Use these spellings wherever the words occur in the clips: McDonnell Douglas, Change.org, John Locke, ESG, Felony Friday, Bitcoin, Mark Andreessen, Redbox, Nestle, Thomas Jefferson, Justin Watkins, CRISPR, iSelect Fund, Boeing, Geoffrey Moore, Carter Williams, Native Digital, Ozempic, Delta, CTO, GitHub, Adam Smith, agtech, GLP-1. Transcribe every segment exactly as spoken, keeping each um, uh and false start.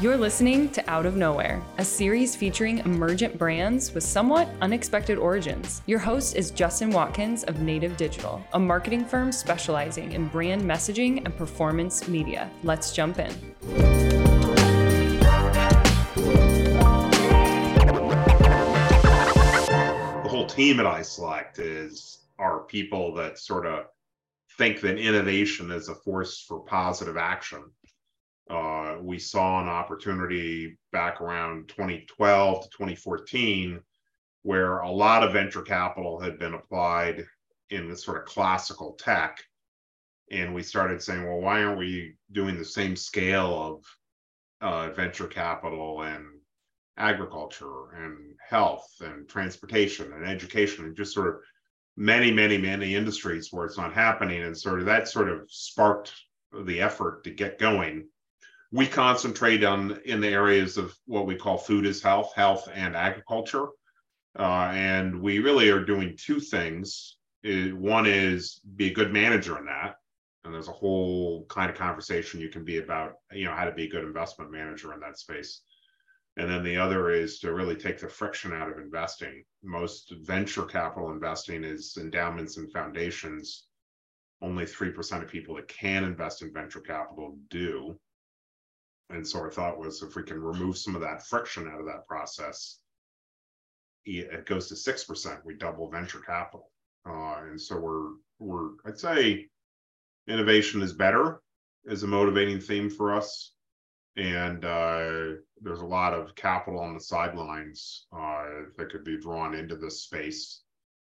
You're listening to Out of Nowhere, a series featuring emergent brands with somewhat unexpected origins. Your host is Justin Watkins of Native Digital, a marketing firm specializing in brand messaging and performance media. Let's jump in. The whole team at iSelect is our people that sort of think that innovation is a force for positive action. Uh, we saw an opportunity back around twenty twelve to twenty fourteen, where a lot of venture capital had been applied in the sort of classical tech. And we started saying, well, why aren't we doing the same scale of uh, venture capital and agriculture and health and transportation and education and just sort of many, many, many industries where it's not happening. And sort of that sort of sparked the effort to get going. We concentrate on in the areas of what we call food is health, health and agriculture. Uh, and we really are doing two things. It, one is be a good manager in that. And there's a whole kind of conversation you can be about, you know, how to be a good investment manager in that space. And then the other is to really take the friction out of investing. Most venture capital investing is endowments and foundations. Only three percent of people that can invest in venture capital do. And so our thought was, if we can remove some of that friction out of that process, it goes to six percent. We double venture capital. Uh, and so we're, we're, I'd say innovation is better is a motivating theme for us. And uh, there's a lot of capital on the sidelines uh, that could be drawn into this space.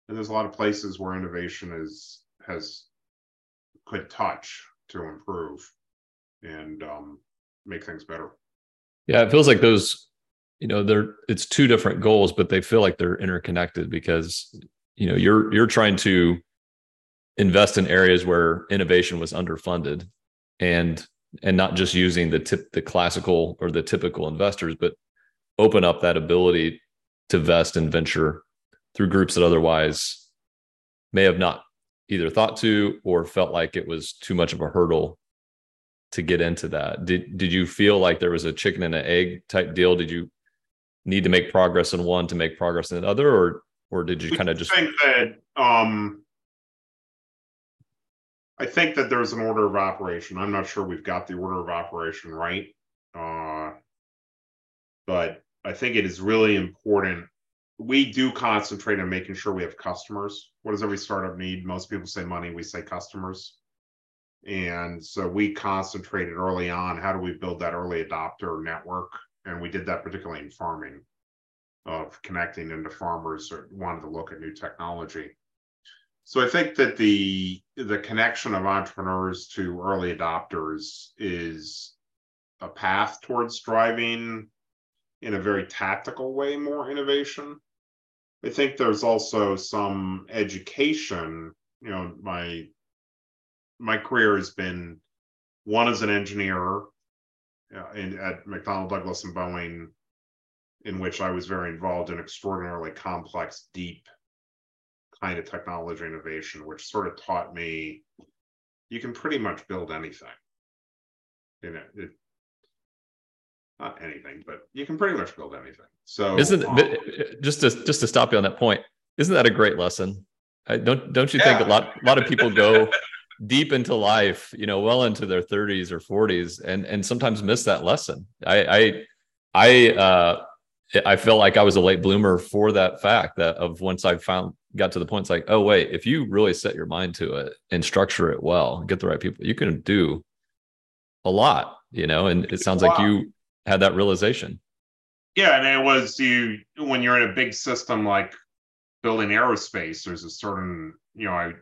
And there's a lot of places where innovation is, has, could touch to improve. And, um, make things better. Yeah, it feels like those, you know, they're it's two different goals, but they feel like they're interconnected because, you know, you're you're trying to invest in areas where innovation was underfunded and and not just using the tip the classical or the typical investors, but open up that ability to invest in venture through groups that otherwise may have not either thought to or felt like it was too much of a hurdle to get into that. Did did you feel like there was a chicken and an egg type deal? Did you need to make progress in one to make progress in the other, or or did you kind of just think that um I think that there's an order of operation. I'm not sure we've got the order of operation right. Uh but I think it is really important. We do concentrate on making sure we have customers. What does every startup need? Most people say money, we say customers. And so we concentrated early on, how do we build that early adopter network? And we did that particularly in farming, of connecting into farmers that wanted to look at new technology. So I think that the, the connection of entrepreneurs to early adopters is a path towards driving, in a very tactical way, more innovation. I think there's also some education, you know, my My career has been one as an engineer uh, in, at McDonnell Douglas and Boeing, in which I was very involved in extraordinarily complex, deep kind of technology innovation, which sort of taught me you can pretty much build anything. You know, it, not anything, but you can pretty much build anything. So, isn't um, just to just to stop you on that point, isn't that a great lesson? I, don't don't you yeah. think a lot a lot of people go deep into life, you know, well into their thirties or forties, and and sometimes miss that lesson. I I I uh, I feel like I was a late bloomer for that fact that of once I found got to the point, it's like, oh wait, if you really set your mind to it and structure it well, get the right people, you can do a lot, you know. And it sounds wow. like you had that realization. Yeah, and it was you when you're in a big system like building aerospace. There's a certain, you know, I.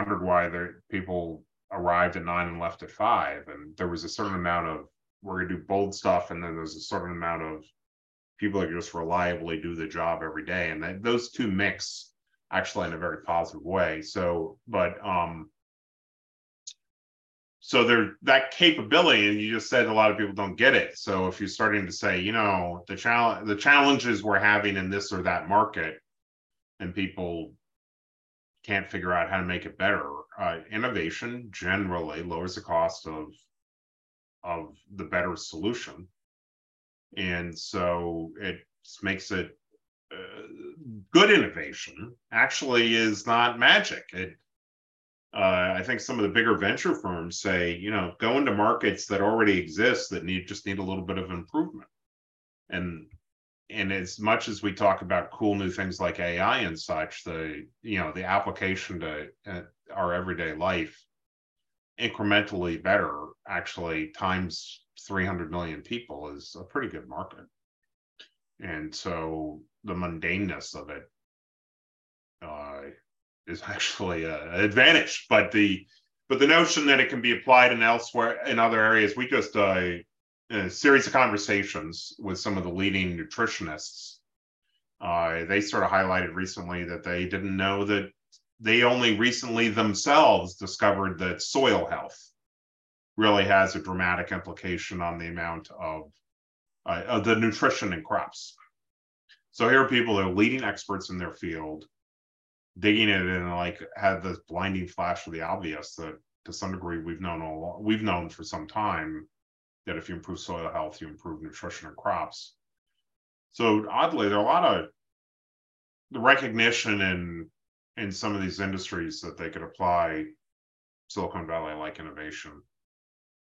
wondered why there, people arrived at nine and left at five. And there was a certain amount of, we're going to do bold stuff. And then there's a certain amount of people that just reliably do the job every day. And that, those two mix actually in a very positive way. So, but, um, so there, that capability, and you just said a lot of people don't get it. So if you're starting to say, you know, the challenge, the challenges we're having in this or that market, and people can't figure out how to make it better. Uh, innovation generally lowers the cost of, of the better solution. And so it makes it uh, good innovation actually is not magic. It, uh, I think some of the bigger venture firms say, you know, go into markets that already exist that need just need a little bit of improvement. And and as much as we talk about cool new things like A I and such, the you know the application to uh, our everyday life incrementally better actually times three hundred million people is a pretty good market. And so the mundaneness of it uh, is actually an advantage. But the but the notion that it can be applied in elsewhere in other areas, we just uh, a series of conversations with some of the leading nutritionists. Uh, they sort of highlighted recently that they didn't know that they only recently themselves discovered that soil health really has a dramatic implication on the amount of, uh, of the nutrition in crops. So here are people that are leading experts in their field, digging it in and like had this blinding flash of the obvious that to some degree we've known all, we've known for some time that if you improve soil health, you improve nutrition in crops. So oddly, there are a lot of the recognition in, in some of these industries that they could apply Silicon Valley-like innovation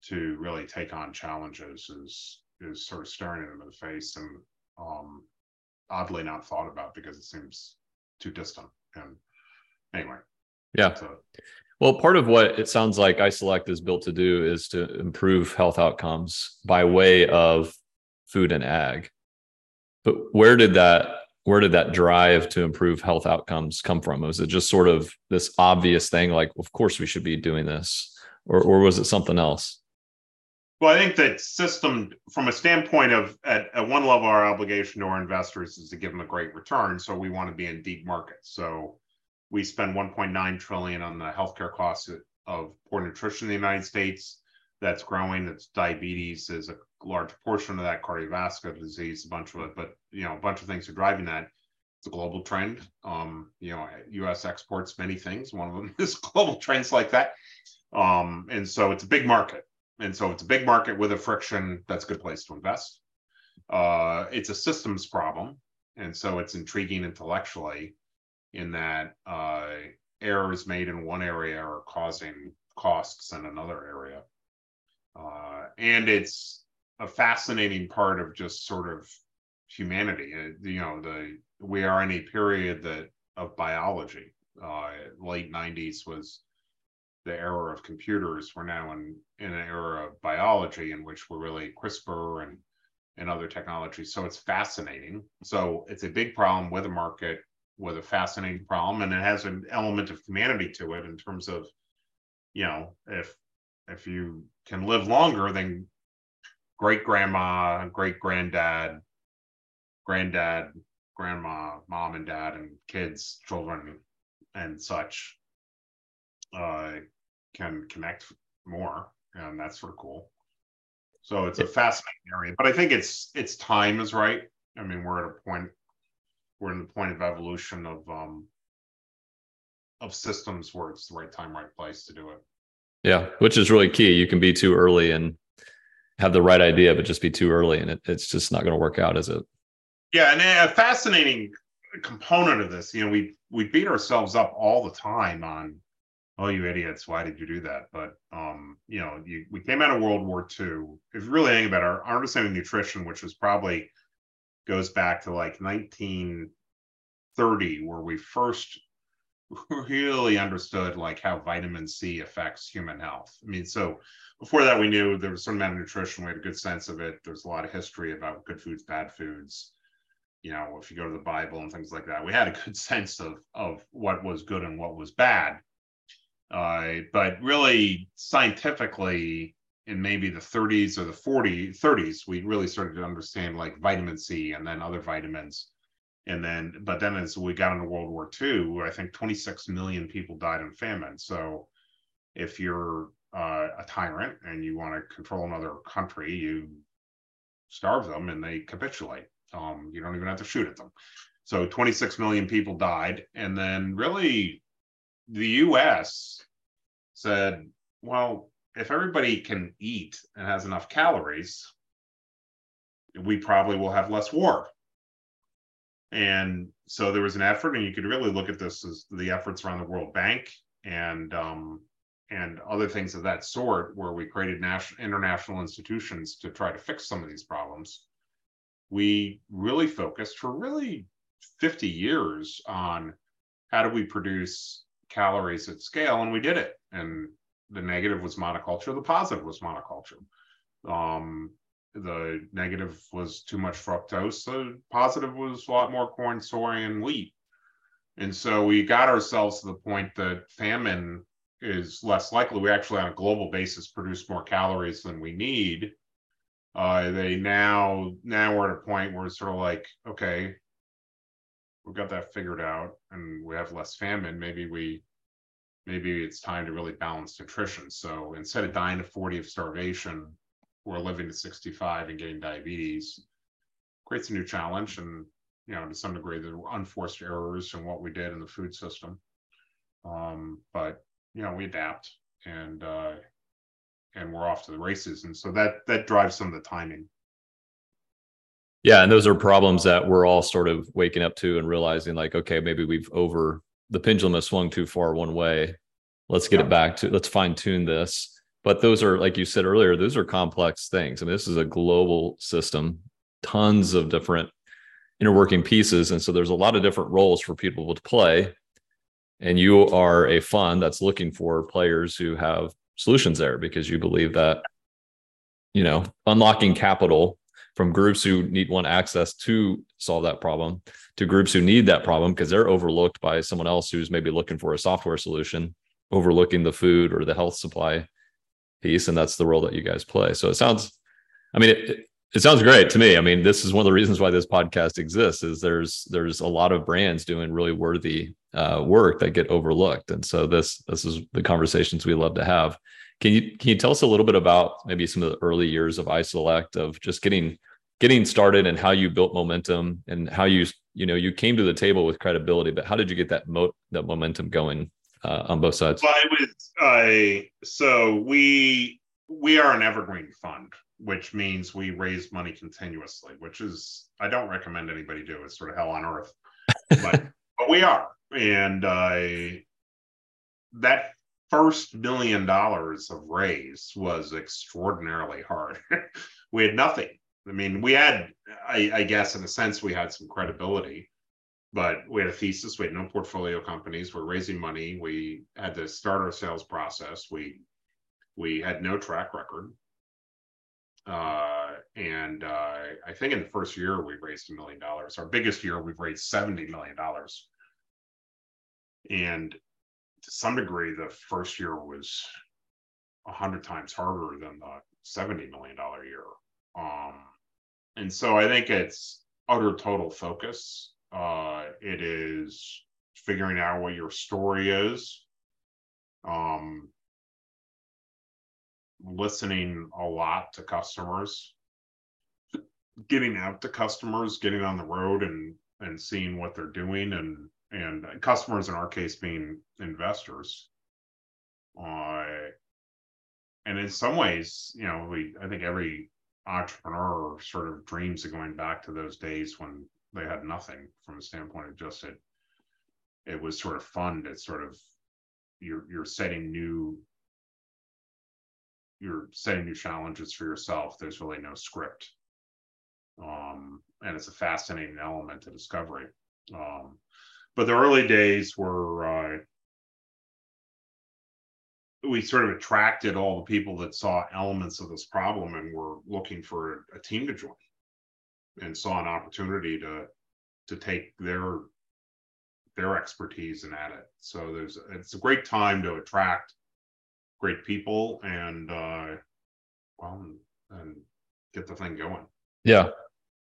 to really take on challenges is is sort of staring at them in the face and um, oddly not thought about because it seems too distant. And anyway, yeah. So. Well, part of what it sounds like iSelect is built to do is to improve health outcomes by way of food and ag. But where did that where did that drive to improve health outcomes come from? Was it just sort of this obvious thing, like, of course we should be doing this, or or was it something else? Well, I think that system, from a standpoint of at, at one level, our obligation to our investors is to give them a great return. So we want to be in deep markets. So we spend one point nine trillion dollars on the healthcare costs of poor nutrition in the United States. That's growing. It's diabetes is a large portion of that, cardiovascular disease, a bunch of it. But you know, a bunch of things are driving that. It's a global trend. Um, you know, U S exports many things. One of them is global trends like that. Um, and so it's a big market. And so it's a big market with a friction. That's a good place to invest. Uh, it's a systems problem. And so it's intriguing intellectually in that uh, errors made in one area are causing costs in another area. Uh, and it's a fascinating part of just sort of humanity. Uh, you know, the we are in a period that of biology. Uh, late nineties was the era of computers. We're now in, in an era of biology in which we're really CRISPR and, and other technologies. So it's fascinating. So it's a big problem with a market, with a fascinating problem, and it has an element of humanity to it in terms of, you know, if if you can live longer than great-grandma, great-granddad, granddad, grandma, mom and dad, and kids, children, and such, uh, can connect more, and that's sort of cool. So it's a fascinating area, but I think it's it's time is right. I mean, we're at a point, we're in the point of evolution of um, of systems where it's the right time, right place to do it. Yeah, which is really key. You can be too early and have the right idea, but just be too early, and it, it's just not going to work out, is it? Yeah, and a fascinating component of this, you know, we we beat ourselves up all the time on, oh, you idiots, why did you do that? But, um, you know, you, we came out of World War Two. If you really think about our understanding of nutrition, which was probably goes back to like nineteen thirty, where we first really understood like how vitamin C affects human health. I mean, so before that, we knew there was some amount of nutrition. We had a good sense of it. There's a lot of history about good foods, bad foods. You know, if you go to the Bible and things like that, we had a good sense of, of what was good and what was bad. Uh, but really, scientifically, in maybe the thirties or the forties, thirties, we really started to understand like vitamin C and then other vitamins. And then, but then as we got into World War Two, I think twenty-six million people died in famine. So if you're uh, a tyrant and you want to control another country, you starve them and they capitulate. Um, you don't even have to shoot at them. So twenty-six million people died. And then really, the U S said, well, if everybody can eat and has enough calories, we probably will have less war. And so there was an effort, and you could really look at this as the efforts around the World Bank and um, and other things of that sort, where we created national, international institutions to try to fix some of these problems. We really focused for really fifty years on how do we produce calories at scale, and we did it. And the negative was monoculture, the positive was monoculture. Um, the negative was too much fructose, the positive was a lot more corn, soy, and wheat. And so we got ourselves to the point that famine is less likely. We actually, on a global basis, produce more calories than we need. Uh, they now, now we're at a point where it's sort of like, okay, we've got that figured out and we have less famine. Maybe we, maybe it's time to really balance nutrition. So instead of dying to forty of starvation, we're living to sixty-five and getting diabetes. Creates a new challenge, and you know, to some degree, there were unforced errors in what we did in the food system. Um, but you know, we adapt, and uh, and we're off to the races. And so that that drives some of the timing. Yeah, and those are problems that we're all sort of waking up to and realizing, like, okay, maybe we've over the pendulum has swung too far one way. Let's get yeah. it back to let's fine tune this. But those are, like you said earlier, those are complex things. I mean, this is a global system, tons of different interworking pieces. And so there's a lot of different roles for people to play. And you are a fund that's looking for players who have solutions there, because you believe that, you know, unlocking capital from groups who need one access to solve that problem to groups who need that problem because they're overlooked by someone else who's maybe looking for a software solution, overlooking the food or the health supply piece. And that's the role that you guys play. So it sounds, I mean, it, it sounds great to me. I mean, this is one of the reasons why this podcast exists, is there's, there's a lot of brands doing really worthy uh, work that get overlooked. And so this, this is the conversations we love to have. Can you, can you tell us a little bit about maybe some of the early years of iSelect, of just getting, getting started, and how you built momentum, and how you, you know, you came to the table with credibility, but how did you get that mo- that momentum going? Uh, on both sides? Well, it was, uh, so we we are an evergreen fund, which means we raise money continuously, which is, I don't recommend anybody do. It's sort of hell on earth. But, but we are. And uh, that first million dollars of raise was extraordinarily hard. We had nothing. I mean, we had, I, I guess, in a sense, we had some credibility. But we had a thesis, we had no portfolio companies, we're raising money, we had to start our sales process, we we had no track record. Uh, and uh, I think in the first year, we raised a million dollars. Our biggest year, we've raised seventy million dollars. And to some degree, the first year was one hundred times harder than the seventy million dollars year. Um, and so I think it's utter total focus. Uh, it is figuring out what your story is, um, listening a lot to customers, getting out to customers, getting on the road and, and seeing what they're doing, and, and customers in our case being investors. Uh, and in some ways, you know, we, I think every entrepreneur sort of dreams of going back to those days when they had nothing, from a standpoint of just it. It was sort of fun. It's sort of you're you're setting new. You're setting new challenges for yourself. There's really no script, um, and it's a fascinating element to discovery. Um, but the early days were uh, we sort of attracted all the people that saw elements of this problem and were looking for a team to join, and saw an opportunity to to take their their expertise and add it. So there's it's a great time to attract great people and uh, well and get the thing going. Yeah,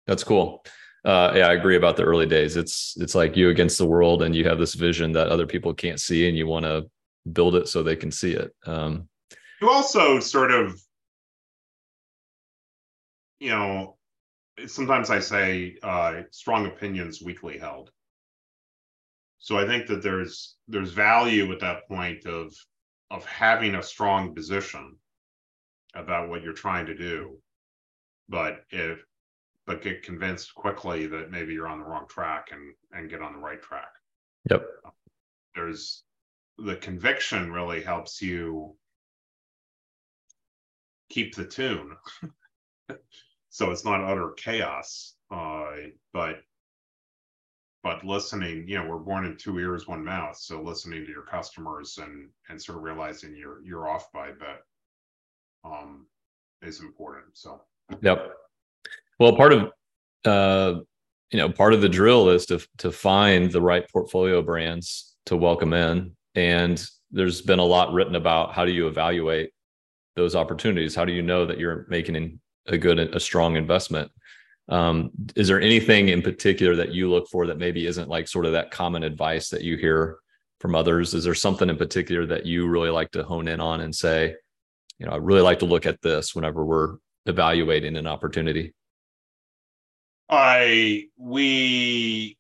that's cool. Uh, yeah, I agree about the early days. It's it's like you against the world, and you have this vision that other people can't see, and you want to build it so they can see it. Um, you also sort of, you know. Sometimes I say uh, strong opinions weakly held. So I think that there's there's value at that point of of having a strong position about what you're trying to do. But if but get convinced quickly that maybe you're on the wrong track and and get on the right track. Yep. There's the conviction really helps you keep the tune. So it's not utter chaos, uh, but but listening, you know, we're born in two ears, one mouth. So listening to your customers and and sort of realizing you're you're off by a bit um, is important. So yep. Well, part of uh, you know part of the drill is to to find the right portfolio brands to welcome in, and there's been a lot written about how do you evaluate those opportunities? How do you know that you're making a good, a strong investment? Um, is there anything in particular that you look for that maybe isn't like sort of that common advice that you hear from others? Is there something in particular that you really like to hone in on and say, you know, I really like to look at this whenever we're evaluating an opportunity? I, we,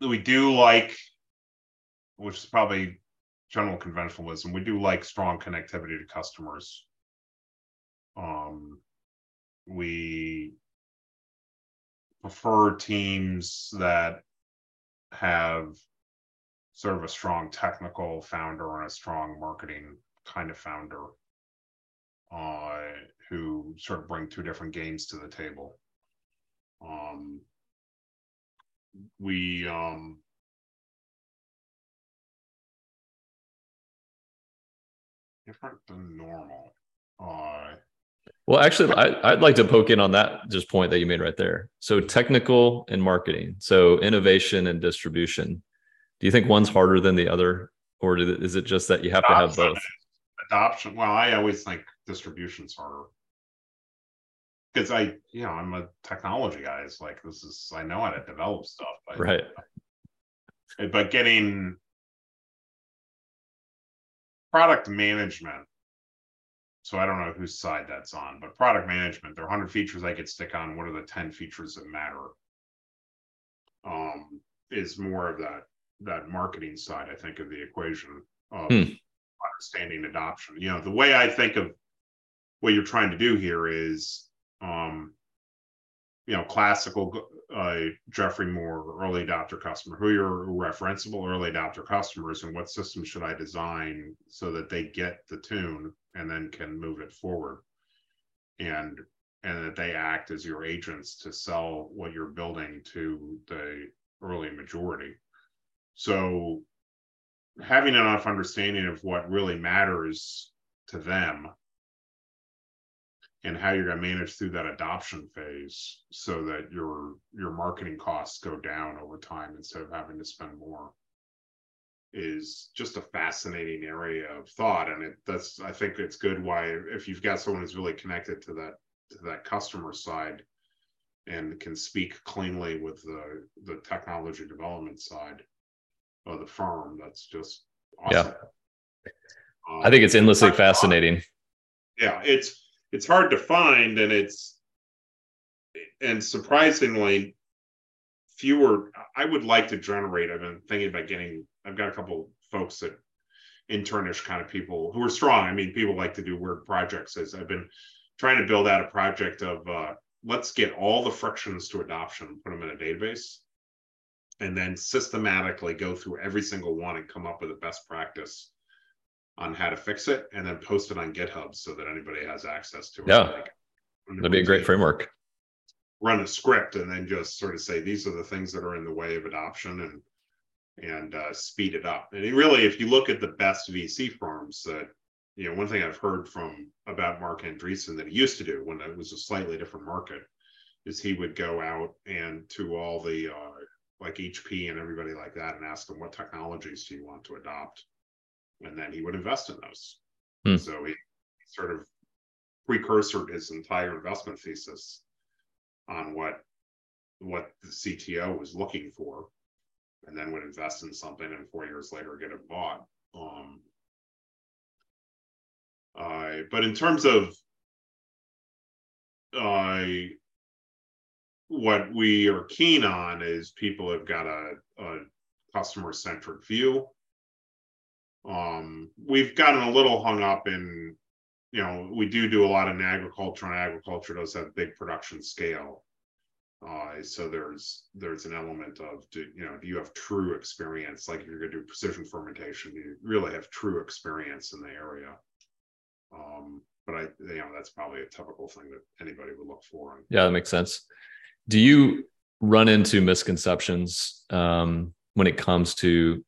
we do like, which is probably general conventionalism, we do like strong connectivity to customers. Um, we prefer teams that have sort of a strong technical founder and a strong marketing kind of founder uh, who sort of bring two different games to the table. Um, we, um, different than normal. Uh, Well, actually, I, I'd like to poke in on that just point that you made right there. So technical and marketing, so innovation and distribution. Do you think one's harder than the other, or is it just that you have adoption, to have both? Adoption. Well, I always think distribution's harder because I, you know, I'm a technology guy. It's like this is I know how to develop stuff, but, right? But getting product management. So I don't know whose side that's on, but product management, there are one hundred features I could stick on. What are the ten features that matter? Um, is more of that that marketing side, I think, of the equation of hmm. understanding adoption. You know, the way I think of what you're trying to do here is, um, you know, classical uh, Geoffrey Moore, early adopter customer. Who are your referenceable early adopter customers, and what system should I design so that they get the tune and then can move it forward, and and that they act as your agents to sell what you're building to the early majority. So having enough understanding of what really matters to them and how you're going to manage through that adoption phase so that your your marketing costs go down over time instead of having to spend more is just a fascinating area of thought. And it that's I think it's good why if you've got someone who's really connected to that to that customer side and can speak cleanly with the the technology development side of the firm, that's just awesome. Yeah. Um, I think it's endlessly it's fascinating. Fun. Yeah, it's it's hard to find, and it's and surprisingly fewer. I would like to generate, I've been thinking about getting I've got a couple folks that internish kind of people who are strong. I mean, people like to do weird projects. As I've been trying to build out a project of uh, let's get all the frictions to adoption and put them in a database and then systematically go through every single one and come up with a best practice on how to fix it and then post it on GitHub so that anybody has access to it. Yeah, like, that'd be a great framework. Run a script and then just sort of say, these are the things that are in the way of adoption and and uh, speed it up. And it really, if you look at the best V C firms that, you know, one thing I've heard from about Mark Andreessen that he used to do when it was a slightly different market is he would go out and to all the, uh, like H P and everybody like that and ask them, what technologies do you want to adopt? And then he would invest in those. Hmm. So he sort of precursored his entire investment thesis on what, what the C T O was looking for, and then would invest in something and four years later get it bought. Um, uh, but in terms of uh, what we are keen on is people have got a, a customer-centric view. Um, we've gotten a little hung up in, you know, we do do a lot in agriculture, and agriculture does have big production scale. Uh, so there's there's an element of, do, you know, do you have true experience? Like if you're going to do precision fermentation, do you really have true experience in the area? Um, but I, you know, that's probably a typical thing that anybody would look for. Yeah, that makes sense. Do you run into misconceptions um, when it comes to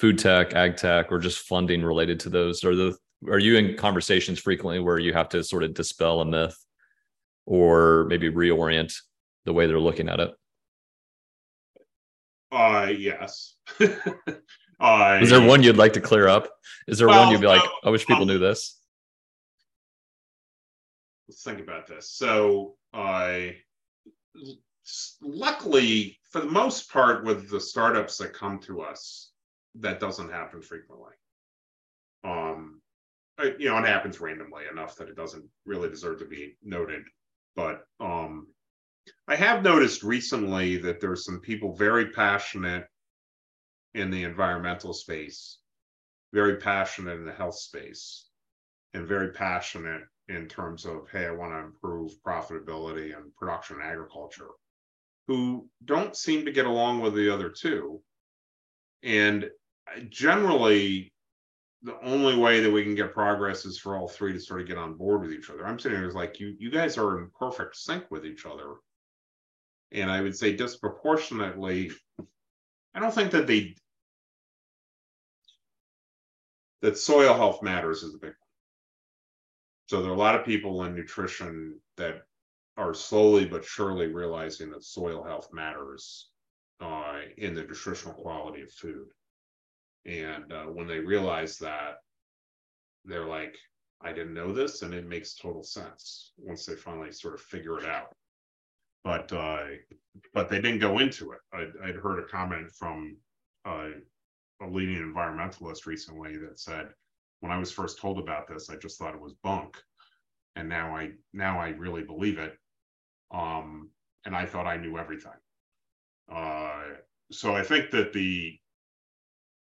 food tech, ag tech, or just funding related to those? Are the are you in conversations frequently where you have to sort of dispel a myth or maybe reorient the way they're looking at it? Uh, yes. uh, Is there one you'd like to clear up? Is there well, one you'd be like, uh, I wish people um, knew this? Let's think about this. So I, uh, luckily, for the most part, with the startups that come to us, that doesn't happen frequently. Um, it, you know, it happens randomly enough that it doesn't really deserve to be noted. But um, I have noticed recently that there's some people very passionate in the environmental space, very passionate in the health space, and very passionate in terms of, hey, I want to improve profitability and production and agriculture, who don't seem to get along with the other two. And generally, the only way that we can get progress is for all three to sort of get on board with each other. I'm sitting here like, you, you guys are in perfect sync with each other. And I would say disproportionately, I don't think that they, that soil health matters is a big one. So there are a lot of people in nutrition that are slowly but surely realizing that soil health matters uh, in the nutritional quality of food. And uh, when they realize that, they're like, I didn't know this, and it makes total sense once they finally sort of figure it out. But uh, but they didn't go into it. I'd, I'd heard a comment from uh, a leading environmentalist recently that said, when I was first told about this, I just thought it was bunk, and now I now I really believe it. Um, and I thought I knew everything. Uh, so I think that the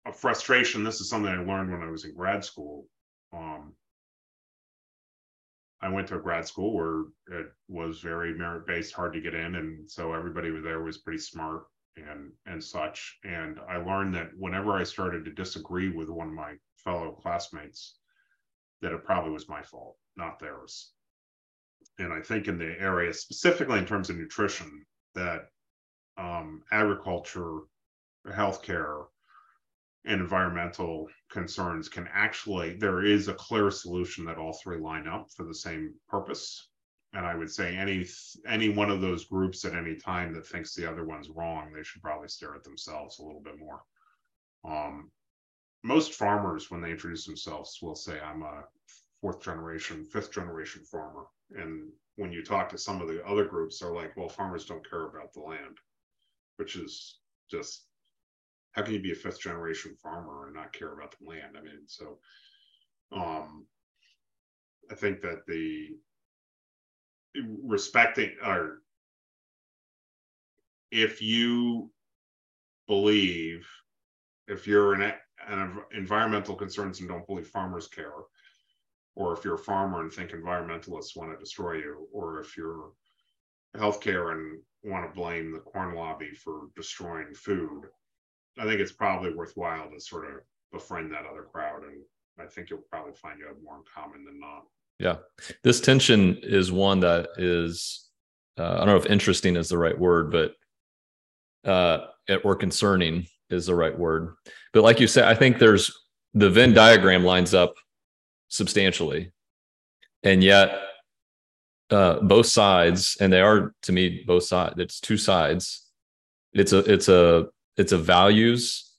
A frustration, this is something I learned when I was in grad school. Um, I went to a grad school where it was very merit-based, hard to get in, and so everybody there was pretty smart and and such. And I learned that whenever I started to disagree with one of my fellow classmates, that it probably was my fault, not theirs. And I think in the area, specifically in terms of nutrition, that um, agriculture, healthcare, and environmental concerns can actually, there is a clear solution that all three line up for the same purpose. And I would say any any one of those groups at any time that thinks the other one's wrong, they should probably stare at themselves a little bit more. Um, most farmers, when they introduce themselves, will say, I'm a fourth generation, fifth generation farmer. And when you talk to some of the other groups, they're like, well, farmers don't care about the land, which is just, how can you be a fifth generation farmer and not care about the land? I mean, so um, I think that the respecting, or if you believe, if you're an, an environmental concerns and don't believe farmers care, or if you're a farmer and think environmentalists want to destroy you, or if you're healthcare and want to blame the corn lobby for destroying food, I think it's probably worthwhile to sort of befriend that other crowd. And I think you'll probably find you have more in common than not. Yeah. This tension is one that is, uh, I don't know if interesting is the right word, but, uh, or concerning is the right word. But like you said, I think there's the Venn diagram lines up substantially, and yet uh, both sides, and they are to me, both sides, it's two sides. It's a, it's a, It's a values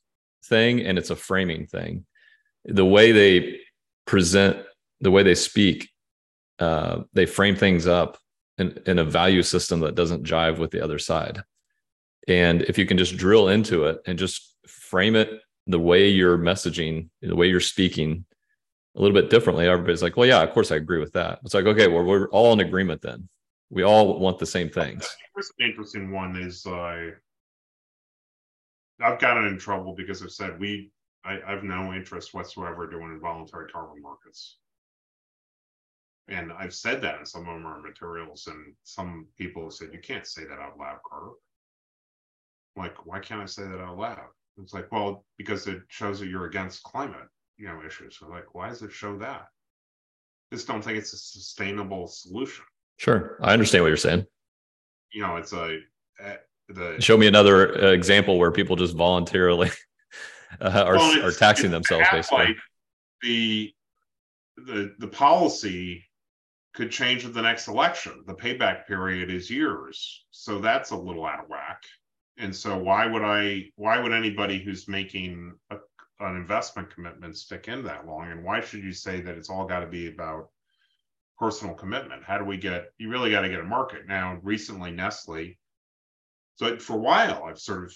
thing and it's a framing thing. The way they present, the way they speak, uh, they frame things up in, in a value system that doesn't jive with the other side. And if you can just drill into it and just frame it the way you're messaging, the way you're speaking a little bit differently, everybody's like, well, yeah, of course I agree with that. It's like, okay, well, we're all in agreement then. We all want the same things. An interesting one is... Uh... I've gotten in trouble because I've said we, I, I've no interest whatsoever doing involuntary carbon markets. And I've said that in some of our materials, and some people have said, you can't say that out loud, Carter. I'm like, why can't I say that out loud? It's like, well, because it shows that you're against climate, you know, issues. So like, why does it show that? Just don't think it's a sustainable solution. Sure, I understand what you're saying. You know, it's a uh, the show me another uh, example where people just voluntarily uh, are well, are taxing themselves. Basically, like the the the policy could change at the next election. The payback period is years, so that's a little out of whack. And so, why would I? Why would anybody who's making a, an investment commitment stick in that long? And why should you say that it's all got to be about personal commitment? How do we get? You really got to get a market now. Recently, Nestle. So for a while, I've sort of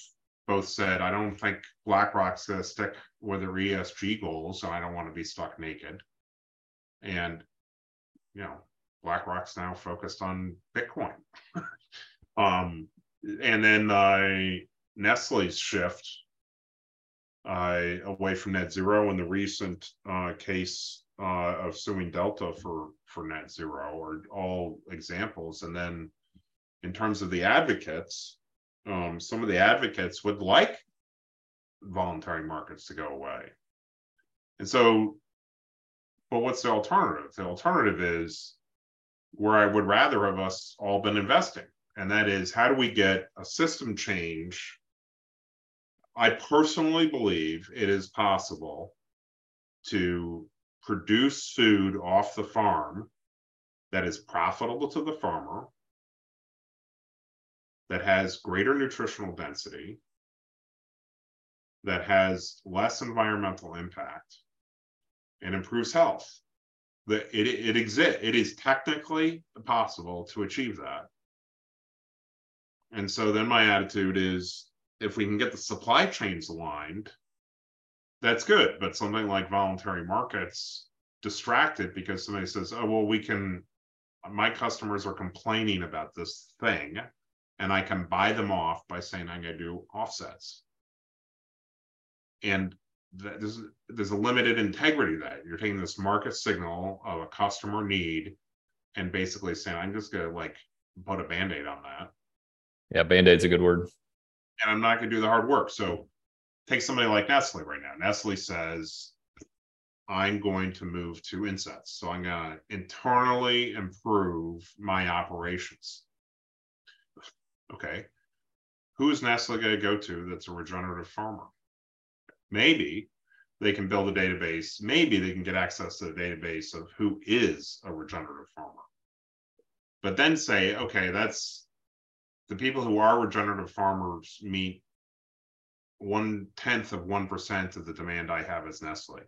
both said I don't think BlackRock's going to stick with their E S G goals, and I don't want to be stuck naked. And you know, BlackRock's now focused on Bitcoin. um. And then uh, Nestle's shift uh, away from net zero in the recent uh, case uh, of suing Delta for, for net zero are all examples. And then in terms of the advocates, um, some of the advocates would like voluntary markets to go away. And so, but what's the alternative? The alternative is where I would rather have us all been investing. And that is, how do we get a system change? I personally believe it is possible to produce food off the farm that is profitable to the farmer, that has greater nutritional density, that has less environmental impact, and improves health. That it, it exists. It is technically possible to achieve that. And so then my attitude is, if we can get the supply chains aligned, that's good. But something like voluntary markets distracted because somebody says, oh, well, we can, my customers are complaining about this thing, and I can buy them off by saying I'm going to do offsets. And that, there's, there's a limited integrity that you're taking this market signal of a customer need and basically saying, I'm just going to like put a Band-Aid on that. Yeah, Band-Aid's a good word. And I'm not going to do the hard work. So take somebody like Nestle right now. Nestle says, I'm going to move to insets. So I'm going to internally improve my operations. Okay. Who is Nestle going to go to that's a regenerative farmer? Maybe they can build a database. Maybe they can get access to the database of who is a regenerative farmer. But then say, okay, that's... the people who are regenerative farmers meet one-tenth of one percent of the demand I have as Nestle.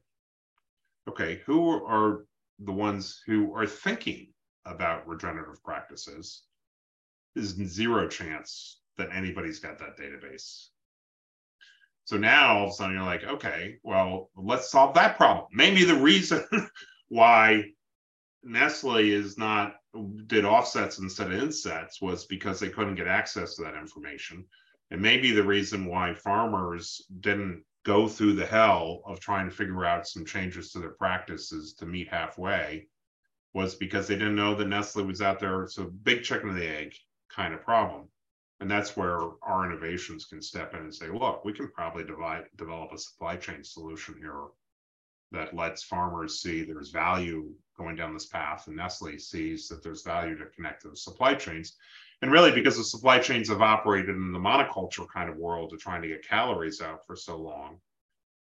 Okay, who are the ones who are thinking about regenerative practices? There's zero chance that anybody's got that database. So now all of a sudden you're like, okay, well, let's solve that problem. Maybe the reason why Nestle is not did offsets instead of insets was because they couldn't get access to that information. And maybe the reason why farmers didn't go through the hell of trying to figure out some changes to their practices to meet halfway was because they didn't know that Nestle was out there. It's a big chicken and the egg kind of problem. And that's where our innovations can step in and say, look, we can probably divide, develop a supply chain solution here that lets farmers see there's value going down this path, and Nestle sees that there's value to connect to the supply chains. And really, because the supply chains have operated in the monoculture kind of world of trying to get calories out for so long,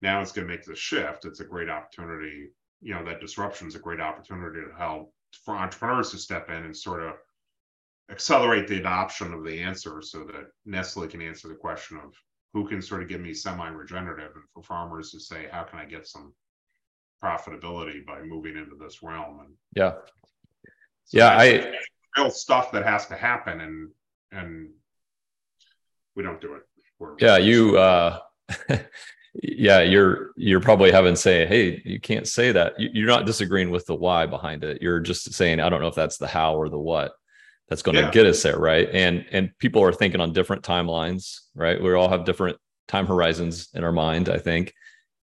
now it's going to make the shift. It's a great opportunity. You know, that disruption is a great opportunity to help for entrepreneurs to step in and sort of accelerate the adoption of the answer so that Nestle can answer the question of who can sort of give me semi-regenerative, and for farmers to say, how can I get some profitability by moving into this realm? And yeah, so yeah, I real stuff that has to happen, and and we don't do it. We're, yeah, you, uh, yeah, you're you're probably having say, hey, you can't say that. You, you're not disagreeing with the why behind it. You're just saying, I don't know if that's the how or the what that's going to yeah. get us there, right? And and people are thinking on different timelines, right? We all have different time horizons in our mind, I think.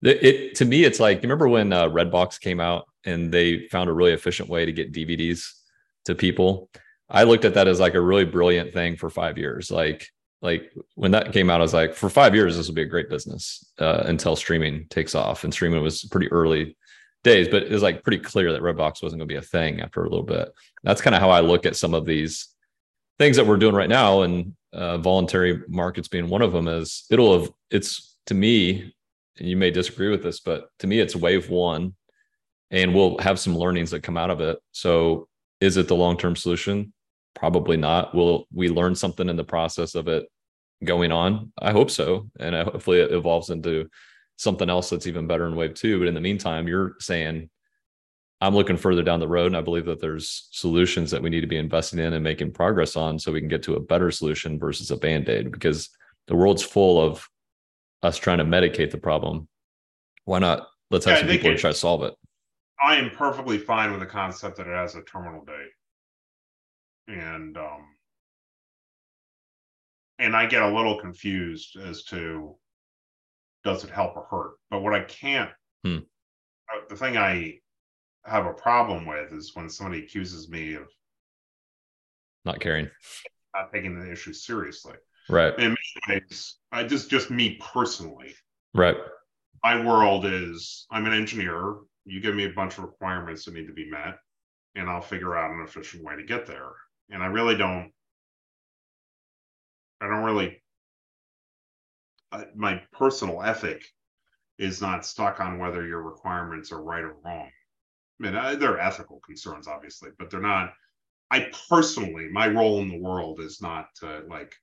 It, to me, it's like, you remember when uh, Redbox came out and they found a really efficient way to get D V Ds to people. I looked at that as like a really brilliant thing for five years. Like, like when that came out, I was like, for five years, this will be a great business uh, until streaming takes off. And streaming was pretty early days, but it was like pretty clear that Redbox wasn't going to be a thing after a little bit. That's kind of how I look at some of these things that we're doing right now, and uh, voluntary markets being one of them. Is it'll have, it's to me, and you may disagree with this, but to me, it's wave one, and we'll have some learnings that come out of it. So is it the long-term solution? Probably not. Will we learn something in the process of it going on? I hope so. And I, hopefully it evolves into something else that's even better in wave two. But in the meantime, you're saying, I'm looking further down the road, and I believe that there's solutions that we need to be investing in and making progress on so we can get to a better solution versus a Band-Aid, because the world's full of us trying to medicate the problem. Why not? Let's have yeah, some people it, to try to solve it. I am perfectly fine with the concept that it has a terminal date. And, um, and I get a little confused as to, does it help or hurt? But what I can't, hmm. uh, the thing I have a problem with is when somebody accuses me of not caring, not taking the issue seriously. Right. In many ways, I just, just me personally. Right. My world is, I'm an engineer. You give me a bunch of requirements that need to be met, and I'll figure out an efficient way to get there. And I really don't, I don't really, I, my personal ethic is not stuck on whether your requirements are right or wrong. I mean, I, there are ethical concerns, obviously, but they're not, I personally, my role in the world is not to like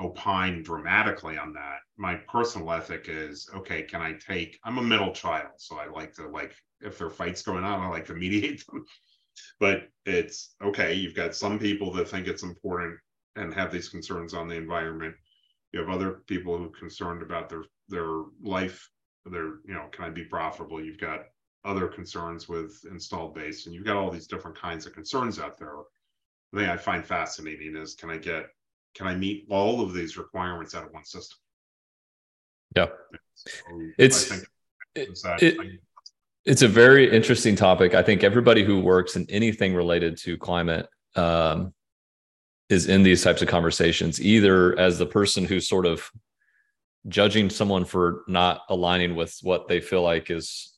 opine dramatically on that. My personal ethic is, okay, can I take, I'm a middle child, so I like to like, if there are fights going on, I like to mediate them. But it's, okay, you've got some people that think it's important and have these concerns on the environment. You have other people who are concerned about their, their life, their, you know, can I be profitable? You've got other concerns with installed base, and you've got all these different kinds of concerns out there. The thing I find fascinating is, can I get, can I meet all of these requirements out of one system? Yeah. So it's, I think it, that it, I, it's a very interesting topic. I think everybody who works in anything related to climate um, is in these types of conversations, either as the person who's sort of judging someone for not aligning with what they feel like is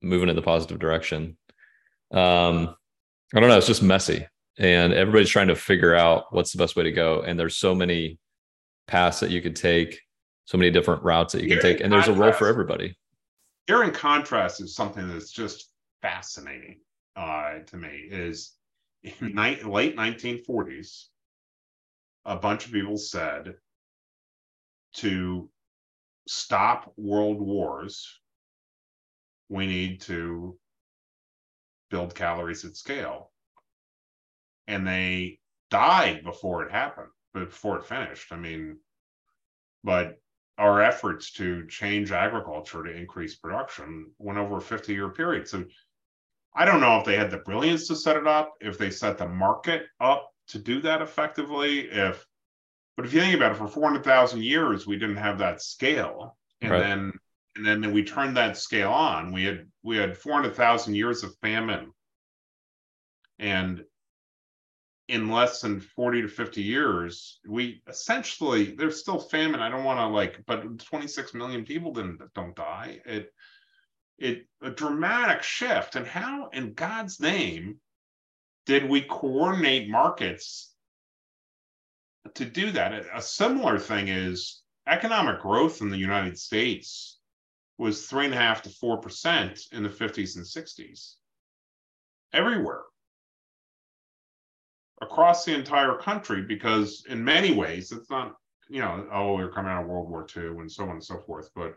moving in the positive direction. Um, I don't know. It's just messy, and everybody's trying to figure out what's the best way to go. And there's so many paths that you could take, so many different routes that you can take. And there's a role for everybody. Here in contrast is something that's just fascinating uh, to me is in ni- late nineteen forties, a bunch of people said to stop world wars, we need to build calories at scale. And they died before it happened, before it finished. I mean, but our efforts to change agriculture to increase production went over a fifty-year period. So I don't know if they had the brilliance to set it up, if they set the market up to do that effectively. If, but if you think about it, for four hundred thousand years, we didn't have that scale. And right. then And then, then we turned that scale on. We had we had four hundred thousand years of famine. And in less than forty to fifty years, we essentially, there's still famine. I don't want to like, but twenty-six million people didn't don't die. It, it, a dramatic shift. And how in God's name did we coordinate markets to do that? A similar thing is economic growth in the United States was three and a half to four percent in the fifties and sixties, everywhere across the entire country, because in many ways it's not, you know, oh, we're coming out of World War Two and so on and so forth, but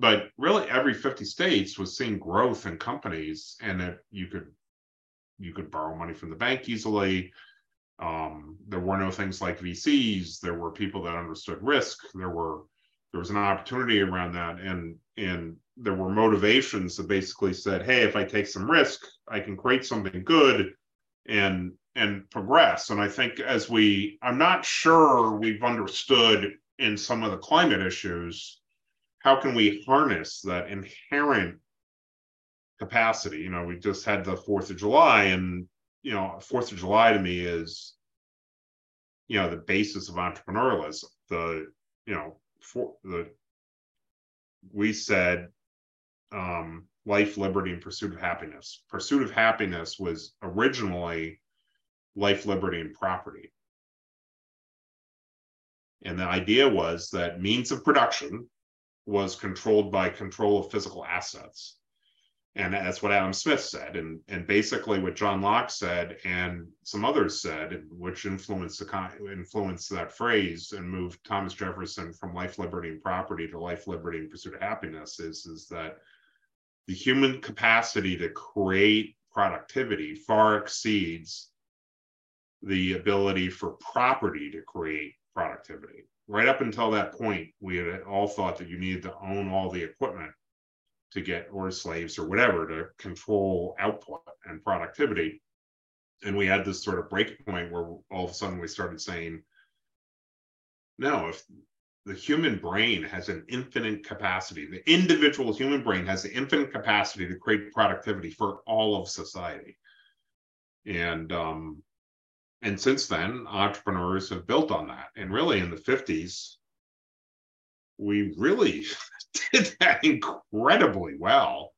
but really every fifty states was seeing growth in companies, and that you could you could borrow money from the bank easily. Um, there were no things like V Cs. There were people that understood risk. There were There was an opportunity around that, and and there were motivations that basically said, hey, if I take some risk, I can create something good and and progress. And I think as we, I'm not sure we've understood in some of the climate issues, how can we harness that inherent capacity. You know, we just had the fourth of July, and, you know, fourth of July to me is, you know, the basis of entrepreneurialism. The, you know, for the, we said, um, life, liberty, and pursuit of happiness. Pursuit of happiness was originally life, liberty, and property. And the idea was that means of production was controlled by control of physical assets. And that's what Adam Smith said. And, and basically what John Locke said and some others said, which influenced, the, influenced that phrase and moved Thomas Jefferson from life, liberty, and property to life, liberty, and pursuit of happiness, is, is that the human capacity to create productivity far exceeds the ability for property to create productivity. Right up until that point, we had all thought that you needed to own all the equipment to get, or slaves or whatever, to control output and productivity. And we had this sort of break point where all of a sudden we started saying, no, if the human brain has an infinite capacity, the individual human brain has the infinite capacity to create productivity for all of society. And, um, And since then, entrepreneurs have built on that. And really, in the fifties, we really did that incredibly well,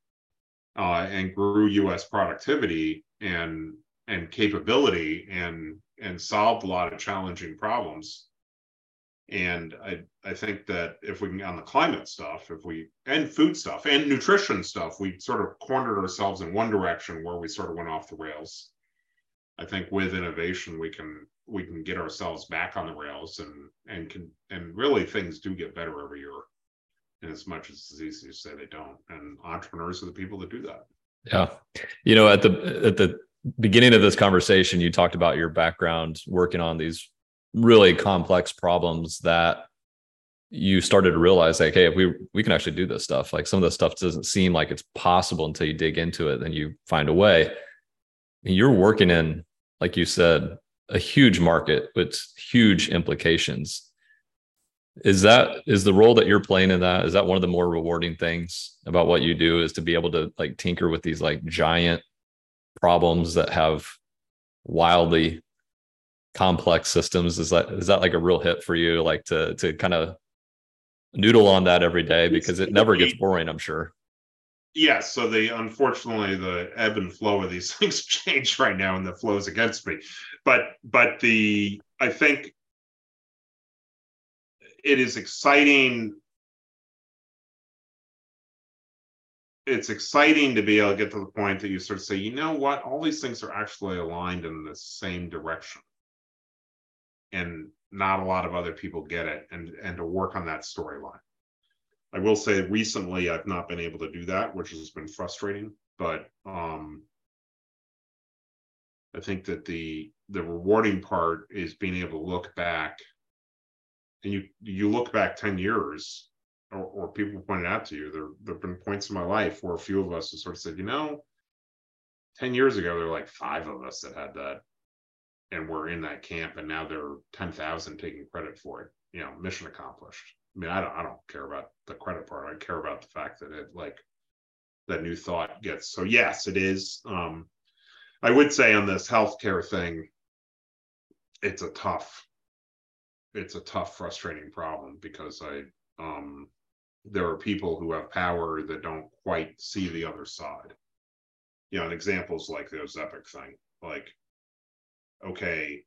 uh, and grew U S productivity and and capability and and solved a lot of challenging problems. And I I think that if we can, on the climate stuff, if we and food stuff and nutrition stuff, we sort of cornered ourselves in one direction where we sort of went off the rails. I think with innovation, we can we can get ourselves back on the rails, and and can and really things do get better every year. And as much as it's easy to say they don't, and entrepreneurs are the people that do that. Yeah, you know, at the at the beginning of this conversation, you talked about your background working on these really complex problems that you started to realize, like, hey, if we we can actually do this stuff. Like, some of this stuff doesn't seem like it's possible until you dig into it, then you find a way. You're working in, like you said, a huge market with huge implications. Is that, is the role that you're playing in that, is that one of the more rewarding things about what you do, is to be able to like tinker with these like giant problems that have wildly complex systems? Is that, is that like a real hit for you, like to, to kind of noodle on that every day, because it never gets boring, I'm sure. Yes. So they, unfortunately, the ebb and flow of these things change right now, and the flow is against me. But, but the, I think it is exciting. It's exciting to be able to get to the point that you sort of say, you know what, all these things are actually aligned in the same direction, and not a lot of other people get it, and, and to work on that storyline. I will say recently I've not been able to do that, which has been frustrating, but um, I think that the the rewarding part is being able to look back, and you you look back ten years, or, or people pointed out to you, there there have been points in my life where a few of us have sort of said, you know, ten years ago, there were like five of us that had that, and we're in that camp, and now there are ten thousand taking credit for it, you know, mission accomplished. I mean, I don't, I don't care about the credit part. I care about the fact that it, like, that new thought gets. So yes, it is. Um, I would say on this healthcare thing, it's a tough, it's a tough, frustrating problem, because I, um, there are people who have power that don't quite see the other side. You know, and examples like the Ozempic thing, like, okay,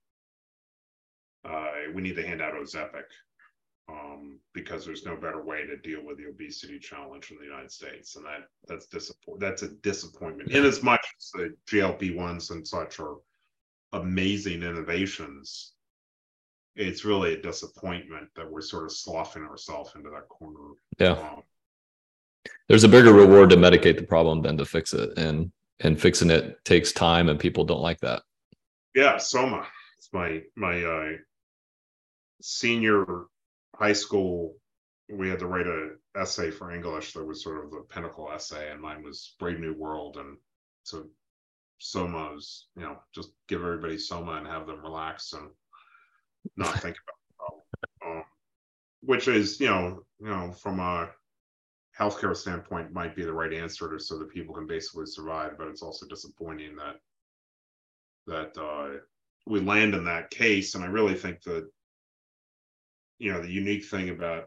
uh, we need to hand out Ozempic. Um, because there's no better way to deal with the obesity challenge in the United States, and that that's disappoint. That's a disappointment. In as much as the G L P ones and such are amazing innovations, it's really a disappointment that we're sort of sloughing ourselves into that corner. Yeah, um, there's a bigger reward to medicate the problem than to fix it, and and fixing it takes time, and people don't like that. Yeah, Soma. It's my my uh, senior. High school, we had to write an essay for English that was sort of the pinnacle essay, and mine was Brave New World. And so SOMA's, you know, just give everybody SOMA and have them relax and not think about it. Um, which is, you know, you know, from a healthcare standpoint might be the right answer to, so that people can basically survive. But it's also disappointing that that uh, we land in that case. And I really think that, you know, the unique thing about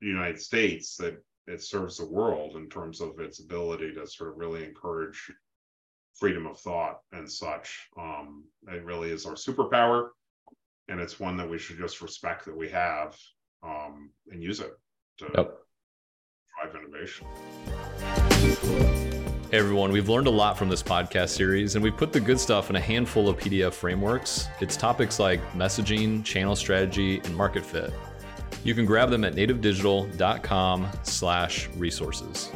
the United States, that it serves the world in terms of its ability to sort of really encourage freedom of thought and such. Um, it really is our superpower, and it's one that we should just respect that we have, um, and use it to yep. drive innovation. Hey everyone, we've learned a lot from this podcast series, and we've put the good stuff in a handful of P D F frameworks. It's topics like messaging, channel strategy, and market fit. You can grab them at native digital dot com slash resources.